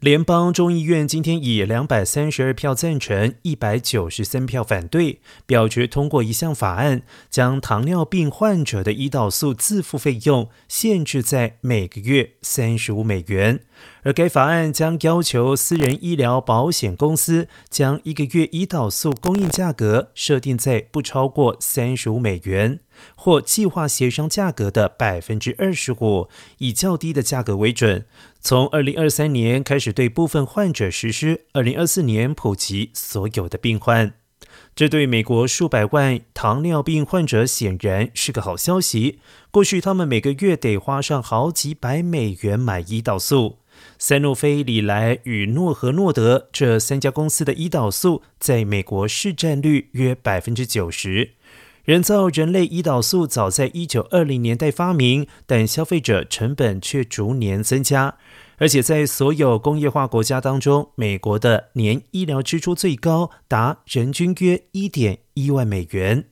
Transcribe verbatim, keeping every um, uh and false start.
联邦众议院今天以两百三十二票赞成、一百九十三票反对，表决通过一项法案，将糖尿病患者的胰岛素自付费用限制在每个月三十五美元。而该法案将要求私人医疗保险公司将一个月胰岛素供应价格设定在不超过三十五美元，或计划协商价格的 百分之二十五， 以较低的价格为准，从二零二三年开始对部分患者实施，二零二四年普及所有的病患。这对美国数百万糖尿病患者显然是个好消息，过去他们每个月得花上好几百美元买胰岛素。赛诺菲、礼来与诺和诺德这三家公司的胰岛素在美国市占率约 百分之九十。人造人类胰岛素早在一九二零年代发明，但消费者成本却逐年增加，而且在所有工业化国家当中，美国的年医疗支出最高，达人均约 一点一万美元。